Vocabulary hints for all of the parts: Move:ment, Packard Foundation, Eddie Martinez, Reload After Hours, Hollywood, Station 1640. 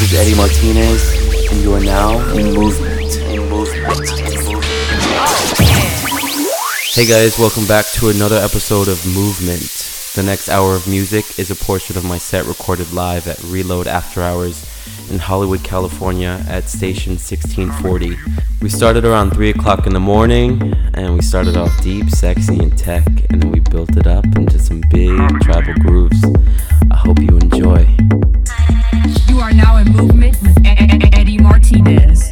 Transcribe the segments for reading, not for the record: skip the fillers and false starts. This is Eddie Martinez, and you are now in Move:ment. Hey guys, welcome back to another episode of Move:ment. The next hour of music is a portion of my set recorded live at Reload After Hours in Hollywood, California at Station 1640. We started around 3 o'clock in the morning, and we started off deep, sexy, and tech, and then we built it up into some big tribal grooves. I hope you enjoy. You are now in Move:ment with Eddie Martinez.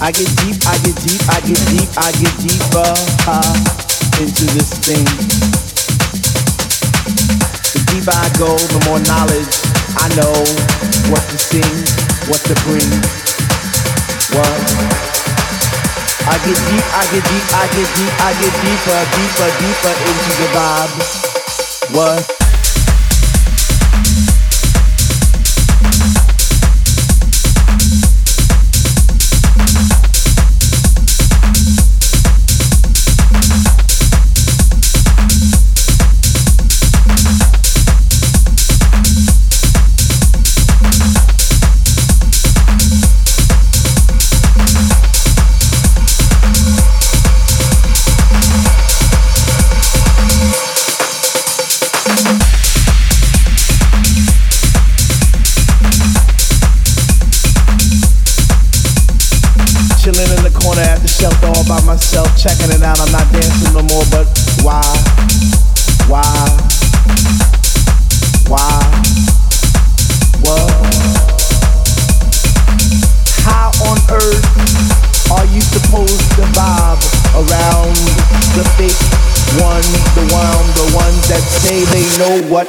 I get deep, I get deep, I get deep, I get deeper into this thing. The deeper I go, the more knowledge I know what to sing, what to bring. What? I get deep, I get deep, I get deep, I get deeper, deeper, deeper into the vibe. What? Checking it out, I'm not dancing no more, but why, what? How on earth are you supposed to vibe around the fake ones, the ones that say they know what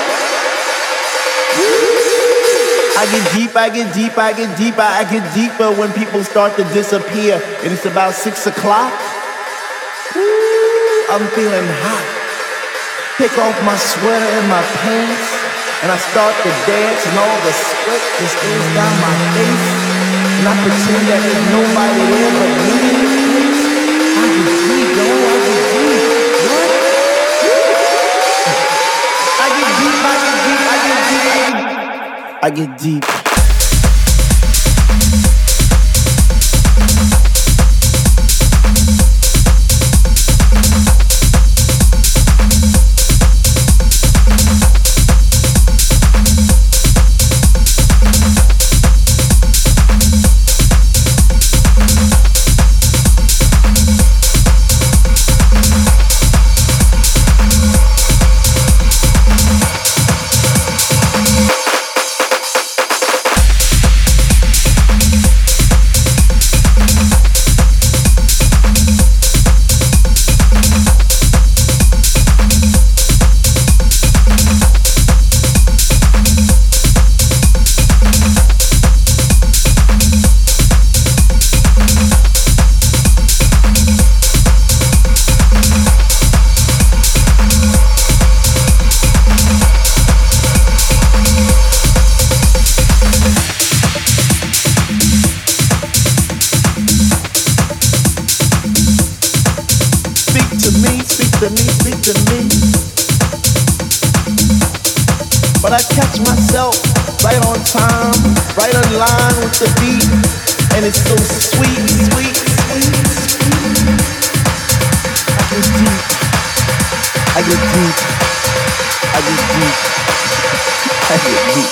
I get deep, I get deep, I get deep, I get deeper when people start to disappear, and it's about 6 o'clock. I'm feeling hot. Take off my sweater and my pants, and I start to dance, and all the sweat just goes down my face, and I pretend that there's nobody there but me. I can see, yo, I can see. What? I get deep, I get deep, I get deep, I get deep. I get deep.